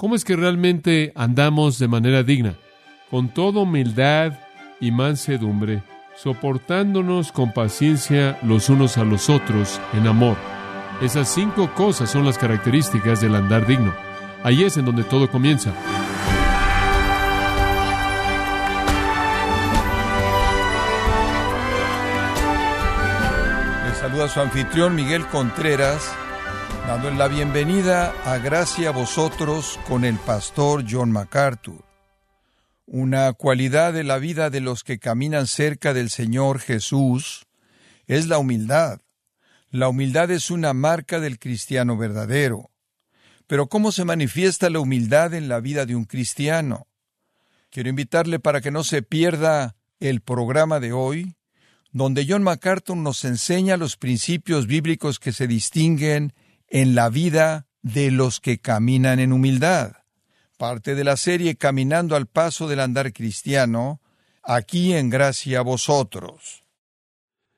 ¿Cómo es que realmente andamos de manera digna? Con toda humildad y mansedumbre, soportándonos con paciencia los unos a los otros en amor. Esas 5 cosas son las características del andar digno. Ahí es en donde todo comienza. Les saluda su anfitrión Miguel Contreras, dándole la bienvenida a Gracia a Vosotros con el pastor John MacArthur. Una cualidad de la vida de los que caminan cerca del Señor Jesús es la humildad. La humildad es una marca del cristiano verdadero. Pero ¿cómo se manifiesta la humildad en la vida de un cristiano? Quiero invitarle para que no se pierda el programa de hoy, donde John MacArthur nos enseña los principios bíblicos que se distinguen en la vida de los que caminan en humildad. Parte de la serie Caminando al Paso del Andar Cristiano, aquí en Gracia a Vosotros.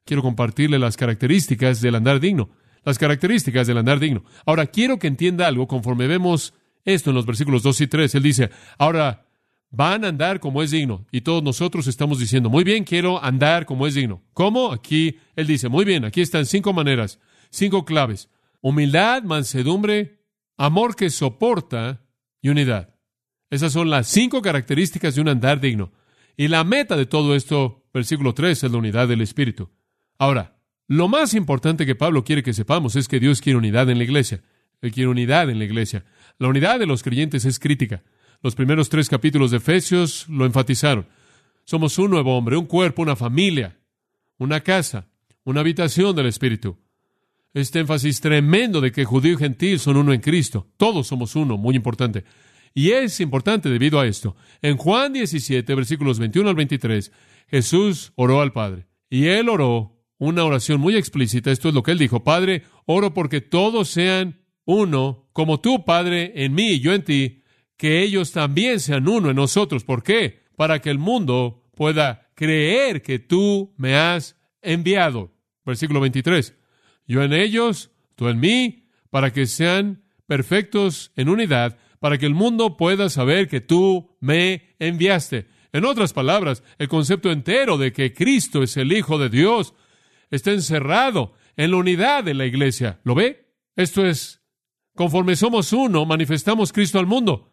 Quiero compartirle las características del andar digno. Las características del andar digno. Ahora, quiero que entienda algo conforme vemos esto en los versículos 2 y 3. Él dice, ahora, van a andar como es digno. Y todos nosotros estamos diciendo, muy bien, quiero andar como es digno. ¿Cómo? Aquí, él dice, muy bien, aquí están 5 maneras, 5 claves. Humildad, mansedumbre, amor que soporta y unidad. Esas son las 5 características de un andar digno. Y la meta de todo esto, versículo 3, es la unidad del Espíritu. Ahora, lo más importante que Pablo quiere que sepamos es que Dios quiere unidad en la iglesia. Él quiere unidad en la iglesia. La unidad de los creyentes es crítica. Los primeros 3 capítulos de Efesios lo enfatizaron. Somos un nuevo hombre, un cuerpo, una familia, una casa, una habitación del Espíritu. Este énfasis tremendo de que judío y gentil son uno en Cristo. Todos somos uno, muy importante. Y es importante debido a esto. En Juan 17, versículos 21 al 23, Jesús oró al Padre. Y Él oró una oración muy explícita. Esto es lo que Él dijo. Padre, oro porque todos sean uno, como tú, Padre, en mí y yo en ti, que ellos también sean uno en nosotros. ¿Por qué? Para que el mundo pueda creer que tú me has enviado. Versículo 23. Yo en ellos, tú en mí, para que sean perfectos en unidad, para que el mundo pueda saber que tú me enviaste. En otras palabras, el concepto entero de que Cristo es el Hijo de Dios está encerrado en la unidad de la iglesia. ¿Lo ve? Esto es, conforme somos uno, manifestamos Cristo al mundo.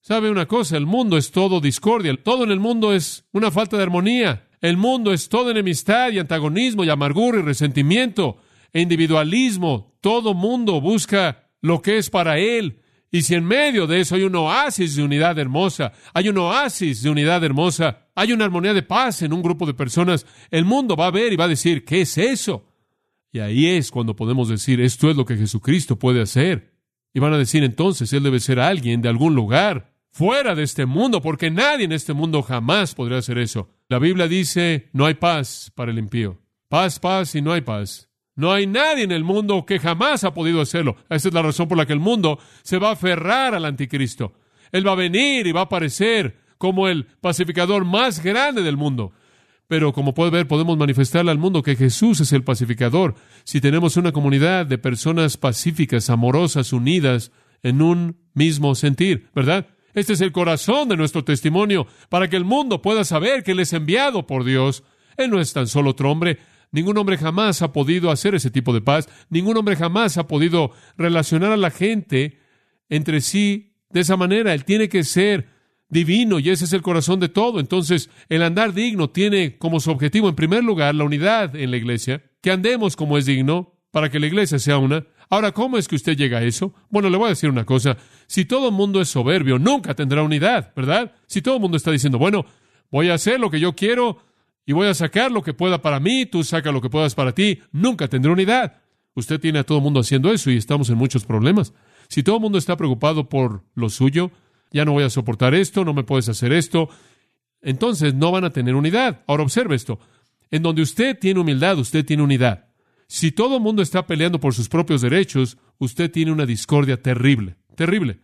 ¿Sabe una cosa? El mundo es todo discordia. Todo en el mundo es una falta de armonía. El mundo es todo enemistad y antagonismo y amargura y resentimiento e individualismo. Todo mundo busca lo que es para él. Y si en medio de eso hay un oasis de unidad hermosa, hay un oasis de unidad hermosa, hay una armonía de paz en un grupo de personas, el mundo va a ver y va a decir, ¿qué es eso? Y ahí es cuando podemos decir, esto es lo que Jesucristo puede hacer. Y van a decir, entonces, Él debe ser alguien de algún lugar, fuera de este mundo, porque nadie en este mundo jamás podría hacer eso. La Biblia dice, no hay paz para el impío. Paz, paz y no hay paz. No hay nadie en el mundo que jamás ha podido hacerlo. Esa es la razón por la que el mundo se va a aferrar al anticristo. Él va a venir y va a aparecer como el pacificador más grande del mundo. Pero como puede ver, podemos manifestarle al mundo que Jesús es el pacificador. Si tenemos una comunidad de personas pacíficas, amorosas, unidas en un mismo sentir, ¿verdad? Este es el corazón de nuestro testimonio para que el mundo pueda saber que Él es enviado por Dios. Él no es tan solo otro hombre. Ningún hombre jamás ha podido hacer ese tipo de paz. Ningún hombre jamás ha podido relacionar a la gente entre sí de esa manera. Él tiene que ser divino y ese es el corazón de todo. Entonces, el andar digno tiene como su objetivo, en primer lugar, la unidad en la iglesia. Que andemos como es digno para que la iglesia sea una. Ahora, ¿cómo es que usted llega a eso? Bueno, le voy a decir una cosa. Si todo el mundo es soberbio, nunca tendrá unidad, ¿verdad? Si todo el mundo está diciendo, bueno, voy a hacer lo que yo quiero, y voy a sacar lo que pueda para mí, tú saca lo que puedas para ti, nunca tendré unidad. Usted tiene a todo el mundo haciendo eso y estamos en muchos problemas. Si todo el mundo está preocupado por lo suyo, ya no voy a soportar esto, no me puedes hacer esto, entonces no van a tener unidad. Ahora observe esto. En donde usted tiene humildad, usted tiene unidad. Si todo el mundo está peleando por sus propios derechos, usted tiene una discordia terrible, terrible.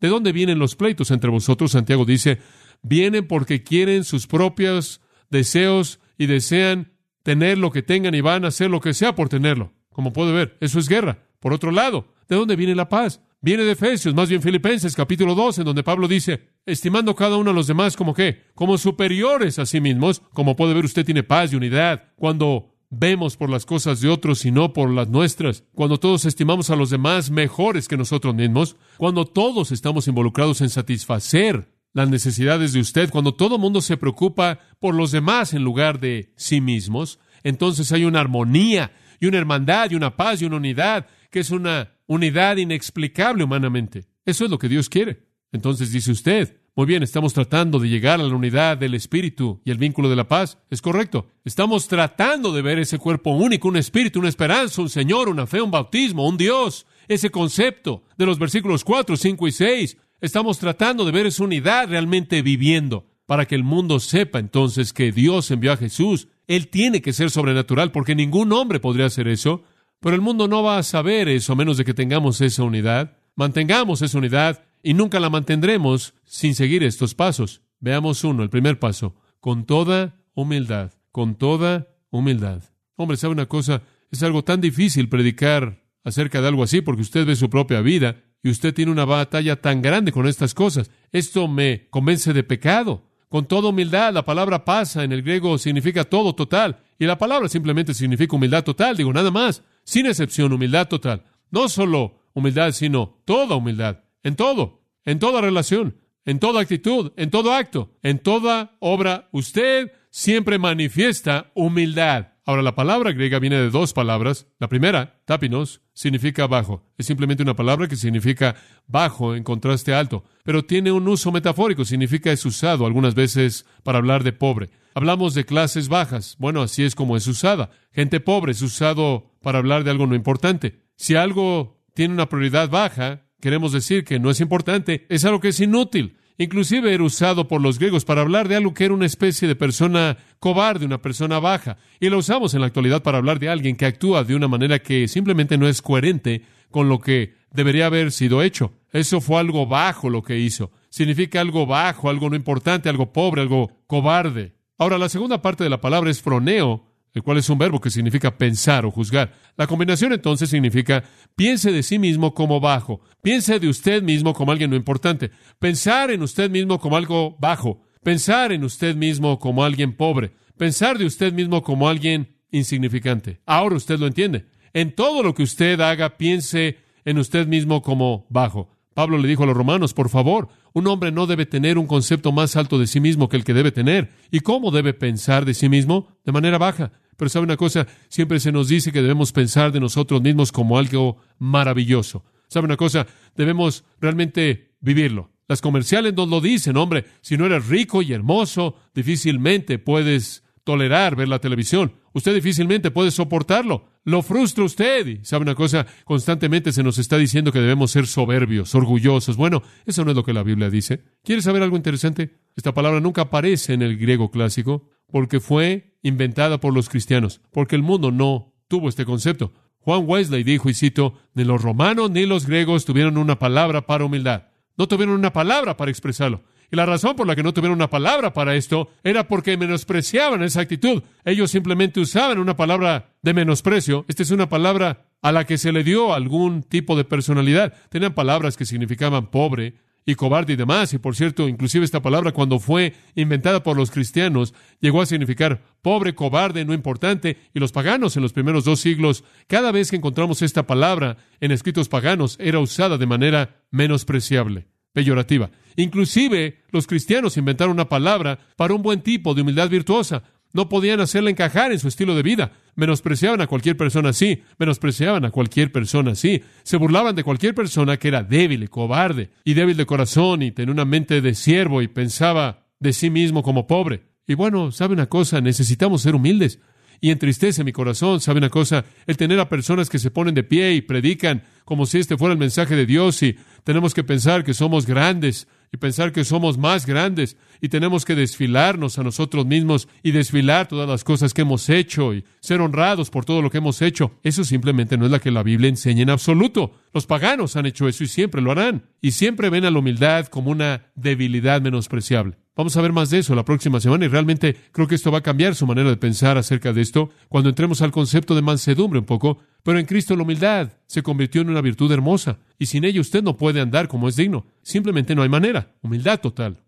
¿De dónde vienen los pleitos entre vosotros? Santiago dice, vienen porque quieren sus propias deseos y desean tener lo que tengan y van a hacer lo que sea por tenerlo. Como puede ver, eso es guerra. Por otro lado, ¿de dónde viene la paz? Viene de Efesios, más bien Filipenses, capítulo 2, en donde Pablo dice, estimando cada uno a los demás como ¿qué? Como superiores a sí mismos. Como puede ver, usted tiene paz y unidad cuando vemos por las cosas de otros y no por las nuestras. Cuando todos estimamos a los demás mejores que nosotros mismos. Cuando todos estamos involucrados en satisfacer las necesidades de usted. Cuando todo mundo se preocupa por los demás en lugar de sí mismos. Entonces hay una armonía y una hermandad y una paz y una unidad que es una unidad inexplicable humanamente. Eso es lo que Dios quiere. Entonces dice usted, muy bien, estamos tratando de llegar a la unidad del espíritu y el vínculo de la paz. Es correcto. Estamos tratando de ver ese cuerpo único, un espíritu, una esperanza, un Señor, una fe, un bautismo, un Dios. Ese concepto de los versículos 4, 5 y 6. Estamos tratando de ver esa unidad realmente viviendo para que el mundo sepa entonces que Dios envió a Jesús. Él tiene que ser sobrenatural porque ningún hombre podría hacer eso. Pero el mundo no va a saber eso a menos de que tengamos esa unidad. Mantengamos esa unidad y nunca la mantendremos sin seguir estos pasos. Veamos uno, el primer paso. Con toda humildad. Con toda humildad. Hombre, ¿sabe una cosa? Es algo tan difícil predicar acerca de algo así porque usted ve su propia vida y usted tiene una batalla tan grande con estas cosas. Esto me convence de pecado. Con toda humildad, la palabra pasa en el griego significa todo, total. Y la palabra simplemente significa humildad total. Digo, nada más. Sin excepción, humildad total. No solo humildad, sino toda humildad. En todo. En toda relación. En toda actitud. En todo acto. En toda obra. Usted siempre manifiesta humildad. Ahora, la palabra griega viene de dos palabras. La primera, tápinos, significa bajo. Es simplemente una palabra que significa bajo en contraste alto. Pero tiene un uso metafórico. Significa es usado algunas veces para hablar de pobre. Hablamos de clases bajas. Bueno, así es como es usada. Gente pobre es usado para hablar de algo no importante. Si algo tiene una prioridad baja, queremos decir que no es importante, es algo que es inútil. Inclusive era usado por los griegos para hablar de algo que era una especie de persona cobarde, una persona baja. Y lo usamos en la actualidad para hablar de alguien que actúa de una manera que simplemente no es coherente con lo que debería haber sido hecho. Eso fue algo bajo lo que hizo. Significa algo bajo, algo no importante, algo pobre, algo cobarde. Ahora, la segunda parte de la palabra es froneo, el cual es un verbo que significa pensar o juzgar. La combinación entonces significa piense de sí mismo como bajo, piense de usted mismo como alguien no importante, pensar en usted mismo como algo bajo, pensar en usted mismo como alguien pobre, pensar de usted mismo como alguien insignificante. Ahora usted lo entiende. En todo lo que usted haga, piense en usted mismo como bajo. Pablo le dijo a los romanos, por favor, un hombre no debe tener un concepto más alto de sí mismo que el que debe tener. ¿Y cómo debe pensar de sí mismo? De manera baja. Pero ¿sabe una cosa? Siempre se nos dice que debemos pensar de nosotros mismos como algo maravilloso. ¿Sabe una cosa? Debemos realmente vivirlo. Las comerciales nos lo dicen, hombre. Si no eres rico y hermoso, difícilmente puedes tolerar ver la televisión. Usted difícilmente puede soportarlo. Lo frustra usted. Y ¿sabe una cosa? Constantemente se nos está diciendo que debemos ser soberbios, orgullosos. Bueno, eso no es lo que la Biblia dice. ¿Quieres saber algo interesante? Esta palabra nunca aparece en el griego clásico porque fue inventada por los cristianos, porque el mundo no tuvo este concepto. Juan Wesley dijo, y cito, ni los romanos ni los griegos tuvieron una palabra para humildad. No tuvieron una palabra para expresarlo. Y la razón por la que no tuvieron una palabra para esto era porque menospreciaban esa actitud. Ellos simplemente usaban una palabra de menosprecio. Esta es una palabra a la que se le dio algún tipo de personalidad. Tenían palabras que significaban pobre y cobarde y demás. Y por cierto, inclusive esta palabra cuando fue inventada por los cristianos llegó a significar pobre, cobarde, no importante. Y los paganos en los primeros 2 siglos, cada vez que encontramos esta palabra en escritos paganos, era usada de manera menospreciable, peyorativa. Inclusive, los cristianos inventaron una palabra para un buen tipo de humildad virtuosa. No podían hacerla encajar en su estilo de vida. Menospreciaban a cualquier persona así. Menospreciaban a cualquier persona así. Se burlaban de cualquier persona que era débil y cobarde, y débil de corazón, y tenía una mente de siervo, y pensaba de sí mismo como pobre. Y bueno, ¿sabe una cosa? Necesitamos ser humildes. Y entristece mi corazón, ¿sabe una cosa? El tener a personas que se ponen de pie y predican como si este fuera el mensaje de Dios y tenemos que pensar que somos grandes y pensar que somos más grandes y tenemos que desfilarnos a nosotros mismos y desfilar todas las cosas que hemos hecho y ser honrados por todo lo que hemos hecho. Eso simplemente no es la que la Biblia enseña en absoluto. Los paganos han hecho eso y siempre lo harán y siempre ven a la humildad como una debilidad menospreciable. Vamos a ver más de eso la próxima semana y realmente creo que esto va a cambiar su manera de pensar acerca de esto cuando entremos al concepto de mansedumbre un poco, pero en Cristo la humildad se convirtió en una virtud hermosa y sin ella usted no puede andar como es digno. Simplemente no hay manera. Humildad total,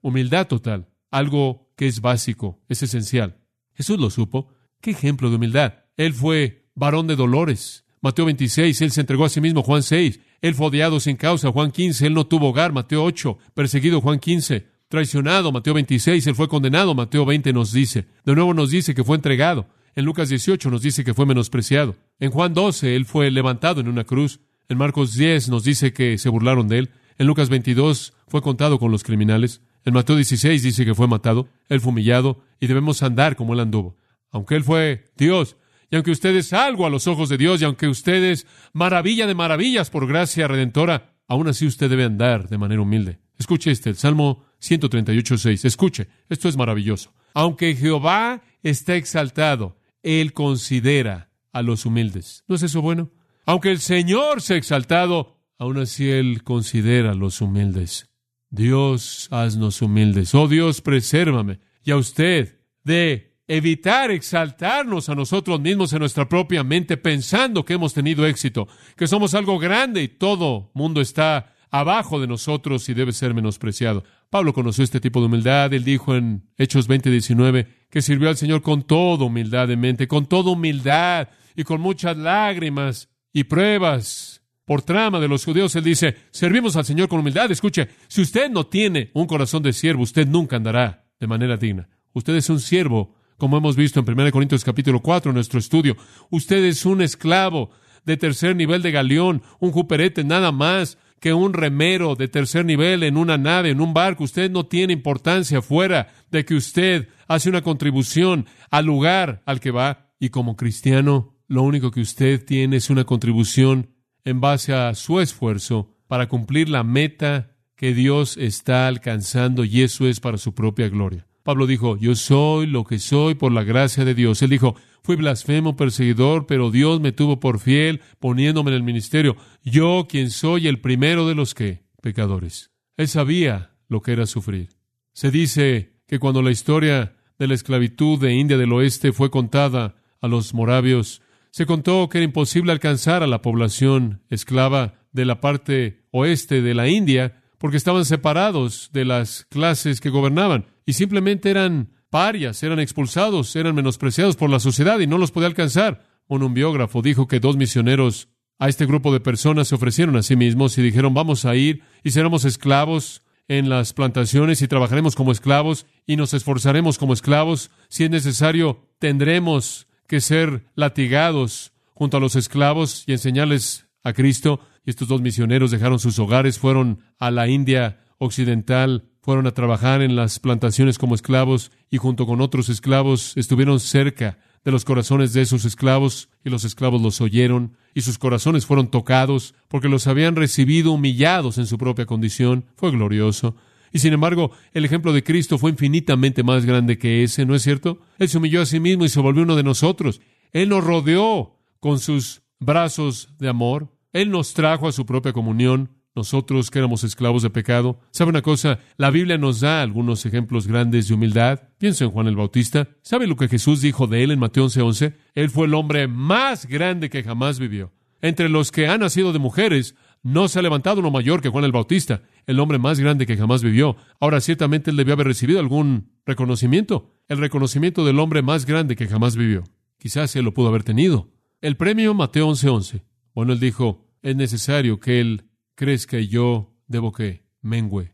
algo que es básico, es esencial. Jesús lo supo. ¡Qué ejemplo de humildad! Él fue varón de dolores. Mateo 26, Él se entregó a sí mismo, Juan 6. Él fue odiado sin causa, Juan 15. Él no tuvo hogar, Mateo 8. Perseguido, Juan 15. Traicionado, Mateo 26, Él fue condenado, Mateo 20 nos dice. De nuevo nos dice que fue entregado. En Lucas 18 nos dice que fue menospreciado. En Juan 12, Él fue levantado en una cruz. En Marcos 10 nos dice que se burlaron de Él. En Lucas 22 fue contado con los criminales. En Mateo 16 dice que fue matado. Él fue humillado y debemos andar como Él anduvo. Aunque Él fue Dios, y aunque usted es algo a los ojos de Dios, y aunque usted es maravilla de maravillas por gracia redentora, aún así usted debe andar de manera humilde. Escuche el Salmo 138:6. Escuche, esto es maravilloso. Aunque Jehová está exaltado, Él considera a los humildes. ¿No es eso bueno? Aunque el Señor sea exaltado, aún así Él considera a los humildes. Dios, haznos humildes. Oh Dios, presérvame. Y a usted de evitar exaltarnos a nosotros mismos en nuestra propia mente, pensando que hemos tenido éxito, que somos algo grande y todo mundo está abajo de nosotros y debe ser menospreciado. Pablo conoció este tipo de humildad. Él dijo en Hechos 20:19 que sirvió al Señor con toda humildad de mente, con toda humildad y con muchas lágrimas y pruebas por trama de los judíos. Él dice, servimos al Señor con humildad. Escuche, si usted no tiene un corazón de siervo, usted nunca andará de manera digna. Usted es un siervo, como hemos visto en 1 Corintios capítulo 4 en nuestro estudio. Usted es un esclavo de tercer nivel de galeón, un juperete, nada más que un remero de tercer nivel en una nave, en un barco. Usted no tiene importancia fuera de que usted hace una contribución al lugar al que va. Y como cristiano, lo único que usted tiene es una contribución en base a su esfuerzo para cumplir la meta que Dios está alcanzando, y eso es para su propia gloria. Pablo dijo, yo soy lo que soy por la gracia de Dios. Él dijo, fui blasfemo, perseguidor, pero Dios me tuvo por fiel, poniéndome en el ministerio. Yo, quien soy el primero de los que pecadores. Él sabía lo que era sufrir. Se dice que cuando la historia de la esclavitud de India del Oeste fue contada a los moravios, se contó que era imposible alcanzar a la población esclava de la parte oeste de la India porque estaban separados de las clases que gobernaban y simplemente eran parias, eran expulsados, eran menospreciados por la sociedad y no los podía alcanzar. Un biógrafo dijo que 2 misioneros a este grupo de personas se ofrecieron a sí mismos y dijeron, vamos a ir y seremos esclavos en las plantaciones y trabajaremos como esclavos y nos esforzaremos como esclavos. Si es necesario, tendremos que ser latigados junto a los esclavos y enseñarles a Cristo. Y estos 2 misioneros dejaron sus hogares, fueron a la India occidental, fueron a trabajar en las plantaciones como esclavos y junto con otros esclavos estuvieron cerca de los corazones de esos esclavos y los esclavos los oyeron y sus corazones fueron tocados porque los habían recibido humillados en su propia condición. Fue glorioso. Y sin embargo, el ejemplo de Cristo fue infinitamente más grande que ese, ¿no es cierto? Él se humilló a sí mismo y se volvió uno de nosotros. Él nos rodeó con sus brazos de amor. Él nos trajo a su propia comunión. Nosotros que éramos esclavos de pecado. ¿Sabe una cosa? La Biblia nos da algunos ejemplos grandes de humildad. Pienso en Juan el Bautista. ¿Sabe lo que Jesús dijo de él en Mateo 11:11? Él fue el hombre más grande que jamás vivió. Entre los que han nacido de mujeres, no se ha levantado uno mayor que Juan el Bautista, el hombre más grande que jamás vivió. Ahora, ciertamente él debió haber recibido algún reconocimiento. El reconocimiento del hombre más grande que jamás vivió. Quizás él lo pudo haber tenido. El premio Mateo 11:11. Bueno, él dijo, es necesario que él crezca y yo debo que mengüe.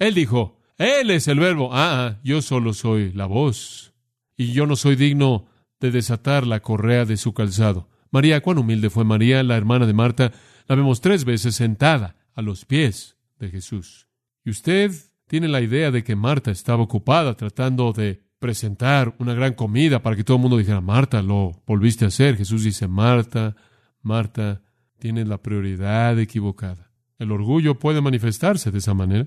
Él dijo, Él es el verbo. Yo solo soy la voz. Y yo no soy digno de desatar la correa de su calzado. María, cuán humilde fue María, la hermana de Marta. La vemos 3 veces sentada a los pies de Jesús. Y usted tiene la idea de que Marta estaba ocupada tratando de presentar una gran comida para que todo el mundo dijera, Marta, lo volviste a hacer. Jesús dice, Marta, Marta, tienes la prioridad equivocada. El orgullo puede manifestarse de esa manera.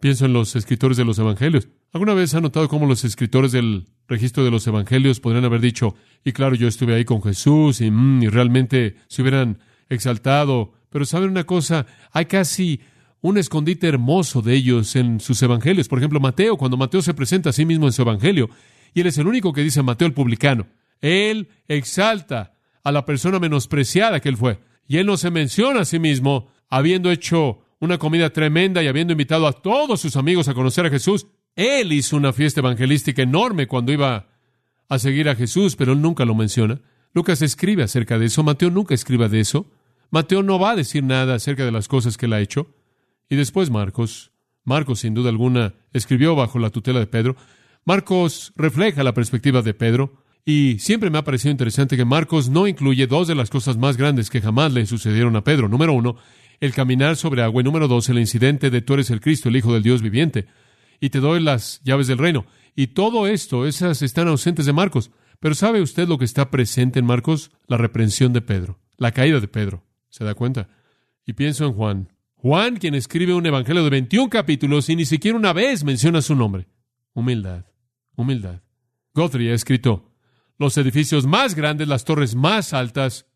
Pienso en los escritores de los evangelios. ¿Alguna vez ha notado cómo los escritores del registro de los evangelios podrían haber dicho, y claro, yo estuve ahí con Jesús, y realmente se hubieran exaltado? Pero ¿saben una cosa? Hay casi un escondite hermoso de ellos en sus evangelios. Por ejemplo, Mateo, cuando Mateo se presenta a sí mismo en su evangelio, y él es el único que dice, Mateo el publicano, él exalta a la persona menospreciada que él fue. Y él no se menciona a sí mismo, habiendo hecho una comida tremenda y habiendo invitado a todos sus amigos a conocer a Jesús. Él hizo una fiesta evangelística enorme cuando iba a seguir a Jesús, pero él nunca lo menciona. Lucas escribe acerca de eso. Mateo nunca escribe de eso. Mateo no va a decir nada acerca de las cosas que él ha hecho. Y después Marcos. Marcos, sin duda alguna, escribió bajo la tutela de Pedro. Marcos refleja la perspectiva de Pedro. Y siempre me ha parecido interesante que Marcos no incluye dos de las cosas más grandes que jamás le sucedieron a Pedro. Número uno, el caminar sobre agua. Y número dos, el incidente de tú eres el Cristo, el Hijo del Dios viviente. Y te doy las llaves del reino. Y todo esto, esas están ausentes de Marcos. Pero ¿sabe usted lo que está presente en Marcos? La reprensión de Pedro, la caída de Pedro. ¿Se da cuenta? Y pienso en Juan. Juan, quien escribe un evangelio de 21 capítulos y ni siquiera una vez menciona su nombre. Humildad, humildad. Guthrie ha escrito, los edificios más grandes, las torres más altas,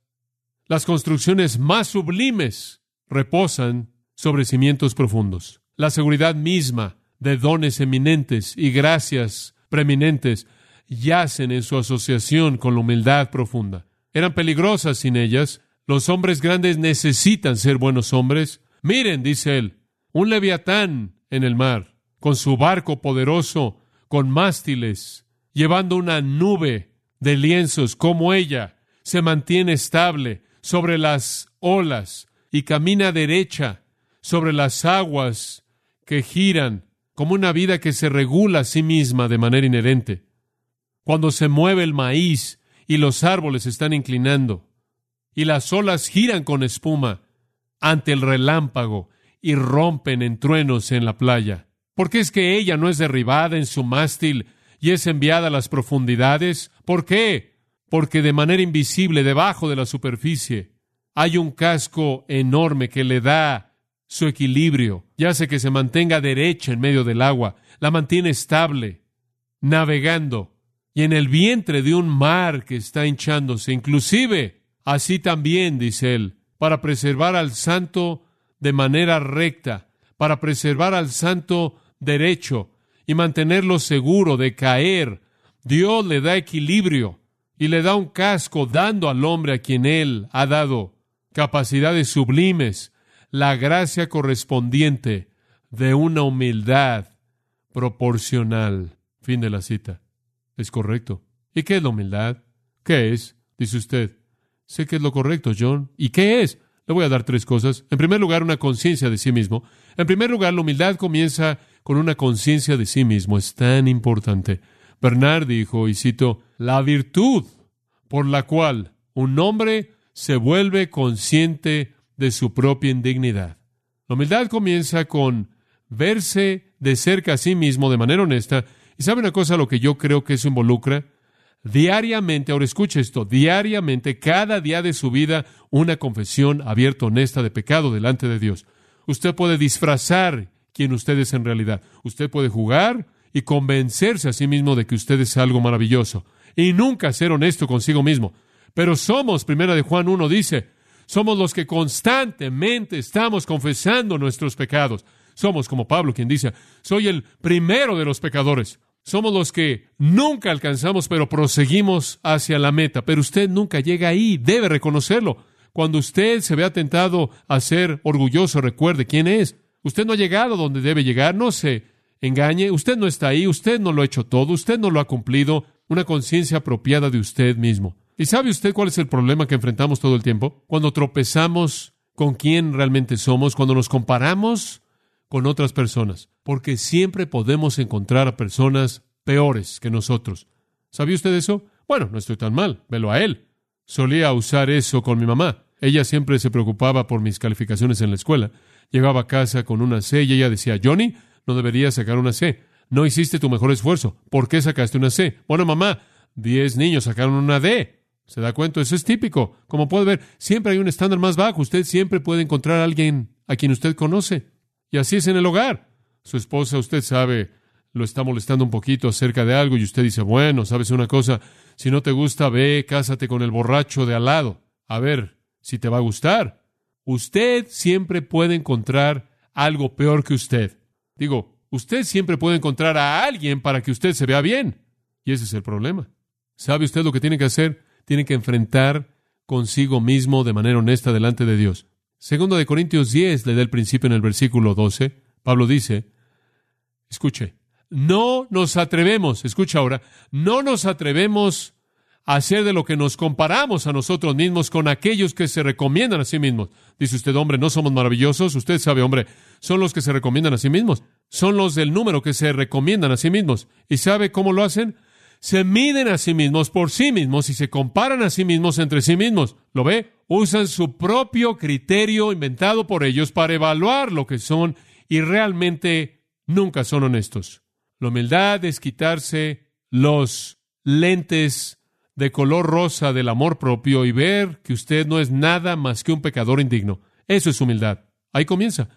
las construcciones más sublimes reposan sobre cimientos profundos. La seguridad misma de dones eminentes y gracias preeminentes yacen en su asociación con la humildad profunda. Eran peligrosas sin ellas. Los hombres grandes necesitan ser buenos hombres. Miren, dice él, un leviatán en el mar, con su barco poderoso, con mástiles, llevando una nube de lienzos, como ella, se mantiene estable sobre las olas y camina derecha sobre las aguas que giran, como una vida que se regula a sí misma de manera inherente. Cuando se mueve el maíz y los árboles están inclinando, y las olas giran con espuma ante el relámpago y rompen en truenos en la playa. ¿Por qué es que ella no es derribada en su mástil y es enviada a las profundidades? ¿Por qué? Porque de manera invisible, debajo de la superficie, hay un casco enorme que le da su equilibrio y hace que se mantenga derecha en medio del agua. La mantiene estable, navegando, y en el vientre de un mar que está hinchándose. Inclusive, así también, dice él, para preservar al santo de manera recta, para preservar al santo derecho y mantenerlo seguro de caer. Dios le da equilibrio y le da un casco, dando al hombre a quien él ha dado capacidades sublimes la gracia correspondiente de una humildad proporcional. Fin de la cita. Es correcto. ¿Y qué es la humildad? ¿Qué es? Dice usted. Sé que es lo correcto, John. ¿Y qué es? Le voy a dar tres cosas. En primer lugar, una conciencia de sí mismo. En primer lugar, la humildad comienza con una conciencia de sí mismo. Es tan importante. Bernard dijo, y cito, la virtud por la cual un hombre se vuelve consciente de su propia indignidad. La humildad comienza con verse de cerca a sí mismo de manera honesta. ¿Y sabe una cosa? Lo que yo creo que eso involucra diariamente, ahora escuche esto, diariamente, cada día de su vida, una confesión abierta, honesta, de pecado delante de Dios. Usted puede disfrazar quién usted es en realidad. Usted puede jugar y convencerse a sí mismo de que usted es algo maravilloso y nunca ser honesto consigo mismo. Pero somos, primera de Juan 1 dice, somos los que constantemente estamos confesando nuestros pecados. Somos como Pablo, quien dice, soy el primero de los pecadores. Somos los que nunca alcanzamos, pero proseguimos hacia la meta. Pero usted nunca llega ahí, debe reconocerlo. Cuando usted se vea tentado a ser orgulloso, recuerde quién es. Usted no ha llegado donde debe llegar, no se engañe. Usted no está ahí, usted no lo ha hecho todo, usted no lo ha cumplido. Una conciencia apropiada de usted mismo. ¿Y sabe usted cuál es el problema que enfrentamos todo el tiempo? Cuando tropezamos con quién realmente somos, cuando nos comparamos con otras personas, porque siempre podemos encontrar a personas peores que nosotros. ¿Sabía usted eso? Bueno, no estoy tan mal, velo a él. Solía usar eso con mi mamá. Ella siempre se preocupaba por mis calificaciones en la escuela. Llegaba a casa con una C y ella decía, Johnny, no deberías sacar una C. No hiciste tu mejor esfuerzo. ¿Por qué sacaste una C? Bueno, mamá, 10 niños sacaron una D. ¿Se da cuenta? Eso es típico. Como puede ver, siempre hay un estándar más bajo. Usted siempre puede encontrar a alguien a quien usted conoce. Y así es en el hogar. Su esposa, usted sabe, lo está molestando un poquito acerca de algo y usted dice, bueno, ¿sabes una cosa? Si no te gusta, ve, cásate con el borracho de al lado. A ver si te va a gustar. Usted siempre puede encontrar algo peor que usted. Digo, usted siempre puede encontrar a alguien para que usted se vea bien. Y ese es el problema. ¿Sabe usted lo que tiene que hacer? Tiene que enfrentar consigo mismo de manera honesta delante de Dios. Segundo de Corintios 10 le da el principio en el versículo 12. Pablo dice, escuche, no nos atrevemos, escucha ahora, no nos atrevemos a hacer de lo que nos comparamos a nosotros mismos con aquellos que se recomiendan a sí mismos. Dice usted, hombre, ¿no somos maravillosos? Usted sabe, hombre, son los que se recomiendan a sí mismos. Son los del número que se recomiendan a sí mismos. ¿Y sabe cómo lo hacen? Se miden a sí mismos por sí mismos y se comparan a sí mismos entre sí mismos. ¿Lo ve? Usan su propio criterio inventado por ellos para evaluar lo que son y realmente nunca son honestos. La humildad es quitarse los lentes de color rosa del amor propio y ver que usted no es nada más que un pecador indigno. Eso es humildad. Ahí comienza.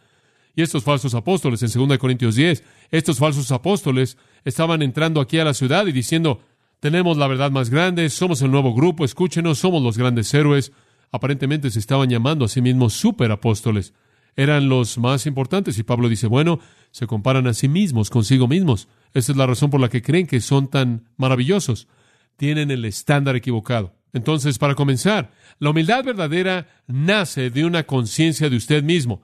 Y estos falsos apóstoles, en 2 Corintios 10, estos falsos apóstoles estaban entrando aquí a la ciudad y diciendo, tenemos la verdad más grande, somos el nuevo grupo, escúchenos, somos los grandes héroes. Aparentemente se estaban llamando a sí mismos superapóstoles. Eran los más importantes. Y Pablo dice, bueno, se comparan a sí mismos, consigo mismos. Esa es la razón por la que creen que son tan maravillosos. Tienen el estándar equivocado. Entonces, para comenzar, la humildad verdadera nace de una conciencia de usted mismo.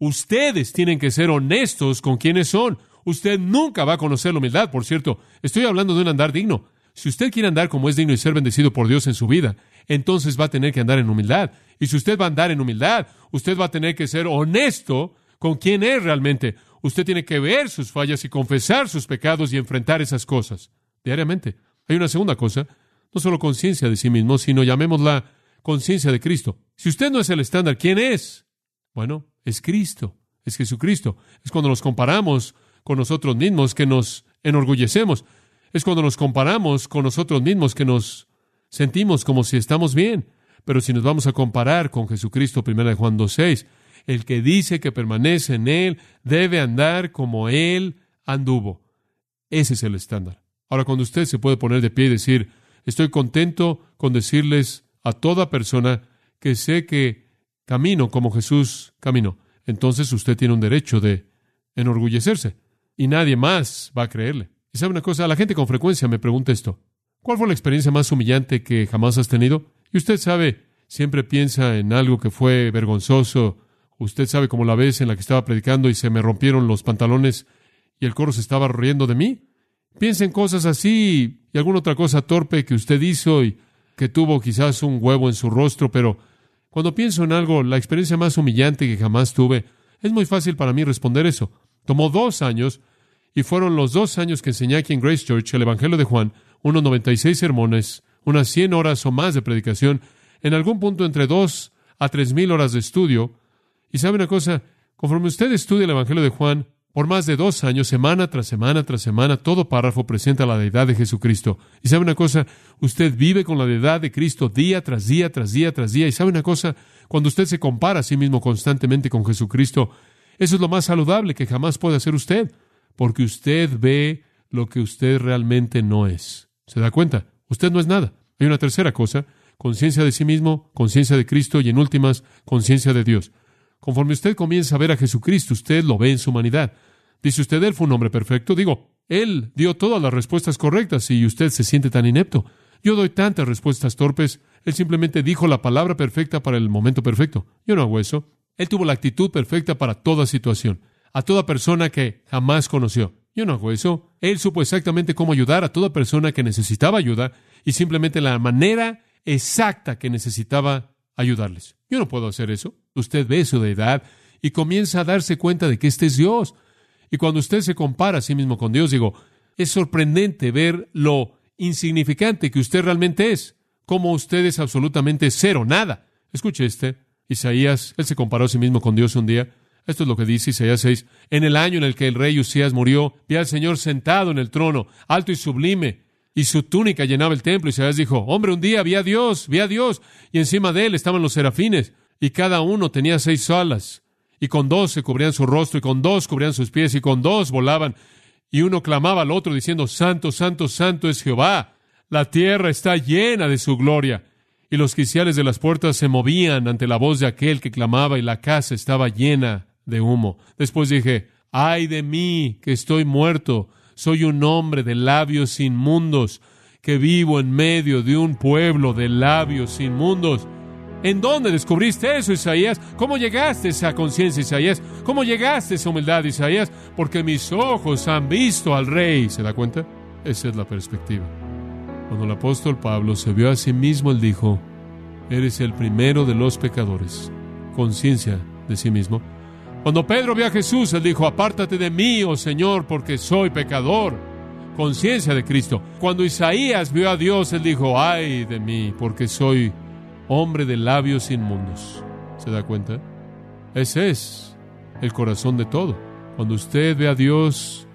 Ustedes tienen que ser honestos con quienes son. Usted nunca va a conocer la humildad, por cierto. Estoy hablando de un andar digno. Si usted quiere andar como es digno y ser bendecido por Dios en su vida, entonces va a tener que andar en humildad. Y si usted va a andar en humildad, usted va a tener que ser honesto con quién es realmente. Usted tiene que ver sus fallas y confesar sus pecados y enfrentar esas cosas diariamente. Hay una segunda cosa, no solo conciencia de sí mismo, sino llamémosla conciencia de Cristo. Si usted no es el estándar, ¿quién es? Bueno, es Cristo, es Jesucristo. Es cuando nos comparamos con nosotros mismos que nos enorgullecemos. Es cuando nos comparamos con nosotros mismos que nos sentimos como si estamos bien. Pero si nos vamos a comparar con Jesucristo, 1 Juan 2:6, el que dice que permanece en Él debe andar como Él anduvo. Ese es el estándar. Ahora, cuando usted se puede poner de pie y decir, estoy contento con decirles a toda persona que sé que camino como Jesús caminó, entonces usted tiene un derecho de enorgullecerse y nadie más va a creerle. Y sabe una cosa, la gente con frecuencia me pregunta esto, ¿cuál fue la experiencia más humillante que jamás has tenido? Y usted sabe, siempre piensa en algo que fue vergonzoso. Usted sabe, como la vez en la que estaba predicando y se me rompieron los pantalones y el coro se estaba riendo de mí. Piensa en cosas así y alguna otra cosa torpe que usted hizo y que tuvo quizás un huevo en su rostro, pero cuando pienso en algo, la experiencia más humillante que jamás tuve, es muy fácil para mí responder eso. Tomó 2 años y fueron los 2 años que enseñé aquí en Grace Church el Evangelio de Juan, unos 96 sermones, unas 100 horas o más de predicación, en algún punto entre 2 a 3,000 horas de estudio. Y sabe una cosa, conforme usted estudia el Evangelio de Juan, por más de 2 años, semana tras semana tras semana, todo párrafo presenta la deidad de Jesucristo. Y sabe una cosa, usted vive con la deidad de Cristo día tras día, tras día, tras día. Y sabe una cosa, cuando usted se compara a sí mismo constantemente con Jesucristo, eso es lo más saludable que jamás puede hacer usted, porque usted ve lo que usted realmente no es. ¿Se da cuenta? Usted no es nada. Hay una tercera cosa, conciencia de sí mismo, conciencia de Cristo y, en últimas, conciencia de Dios. Conforme usted comienza a ver a Jesucristo, usted lo ve en su humanidad. Dice usted, Él fue un hombre perfecto. Digo, Él dio todas las respuestas correctas y usted se siente tan inepto. Yo doy tantas respuestas torpes. Él simplemente dijo la palabra perfecta para el momento perfecto. Yo no hago eso. Él tuvo la actitud perfecta para toda situación, a toda persona que jamás conoció. Yo no hago eso. Él supo exactamente cómo ayudar a toda persona que necesitaba ayuda y simplemente la manera exacta que necesitaba ayudarles. Yo no puedo hacer eso. Usted ve su deidad y comienza a darse cuenta de que este es Dios. Y cuando usted se compara a sí mismo con Dios, digo, es sorprendente ver lo insignificante que usted realmente es, como usted es absolutamente cero, nada. Escuche Isaías, él se comparó a sí mismo con Dios un día. Esto es lo que dice Isaías 6. En el año en el que el rey Usías murió, vi al Señor sentado en el trono, alto y sublime, y su túnica llenaba el templo. Isaías dijo, hombre, un día vi a Dios, y encima de él estaban los serafines, y cada uno tenía 6 alas, y con 2 se cubrían su rostro, y con 2 cubrían sus pies, y con 2 volaban, y uno clamaba al otro diciendo, santo, santo, santo es Jehová, la tierra está llena de su gloria. Y los quiciales de las puertas se movían ante la voz de aquel que clamaba, y la casa estaba llena de humo. Después dije, ¡ay de mí, que estoy muerto! Soy un hombre de labios inmundos, que vivo en medio de un pueblo de labios inmundos. ¿En dónde descubriste eso, Isaías? ¿Cómo llegaste a esa conciencia, Isaías? ¿Cómo llegaste a esa humildad, Isaías? Porque mis ojos han visto al Rey. ¿Se da cuenta? Esa es la perspectiva. Cuando el apóstol Pablo se vio a sí mismo, él dijo, eres el primero de los pecadores. Conciencia de sí mismo. Cuando Pedro vio a Jesús, él dijo, apártate de mí, oh Señor, porque soy pecador. Conciencia de Cristo. Cuando Isaías vio a Dios, él dijo, ay de mí, porque soy hombre de labios inmundos. ¿Se da cuenta? Ese es el corazón de todo. Cuando usted ve a Dios,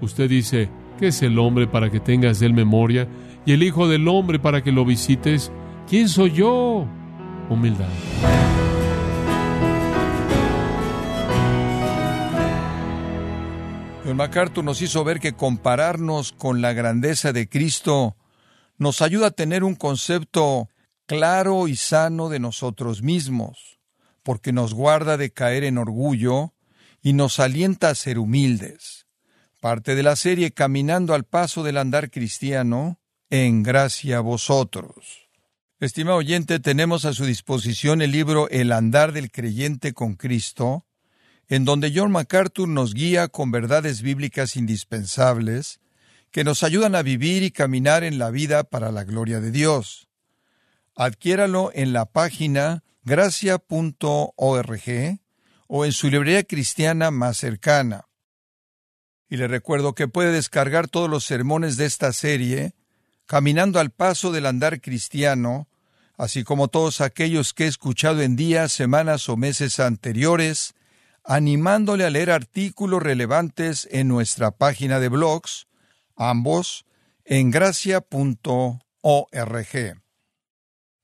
usted dice, ¿qué es el hombre para que tengas de él memoria? Y el Hijo del Hombre para que lo visites. ¿Quién soy yo? Humildad. John MacArthur nos hizo ver que compararnos con la grandeza de Cristo nos ayuda a tener un concepto claro y sano de nosotros mismos, porque nos guarda de caer en orgullo y nos alienta a ser humildes. Parte de la serie Caminando al Paso del Andar Cristiano, en Gracia a Vosotros. Estimado oyente, tenemos a su disposición el libro El Andar del Creyente con Cristo, en donde John MacArthur nos guía con verdades bíblicas indispensables que nos ayudan a vivir y caminar en la vida para la gloria de Dios. Adquiéralo en la página gracia.org o en su librería cristiana más cercana. Y le recuerdo que puede descargar todos los sermones de esta serie, Caminando al Paso del Andar Cristiano, así como todos aquellos que he escuchado en días, semanas o meses anteriores, animándole a leer artículos relevantes en nuestra página de blogs, ambos en gracia.org.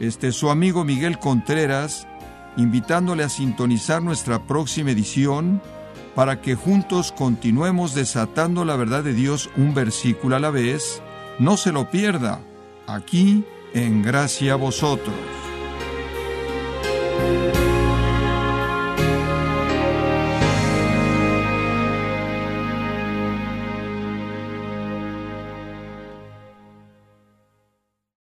Este es su amigo Miguel Contreras, invitándole a sintonizar nuestra próxima edición para que juntos continuemos desatando la verdad de Dios un versículo a la vez. No se lo pierda, aquí en Gracia a Vosotros.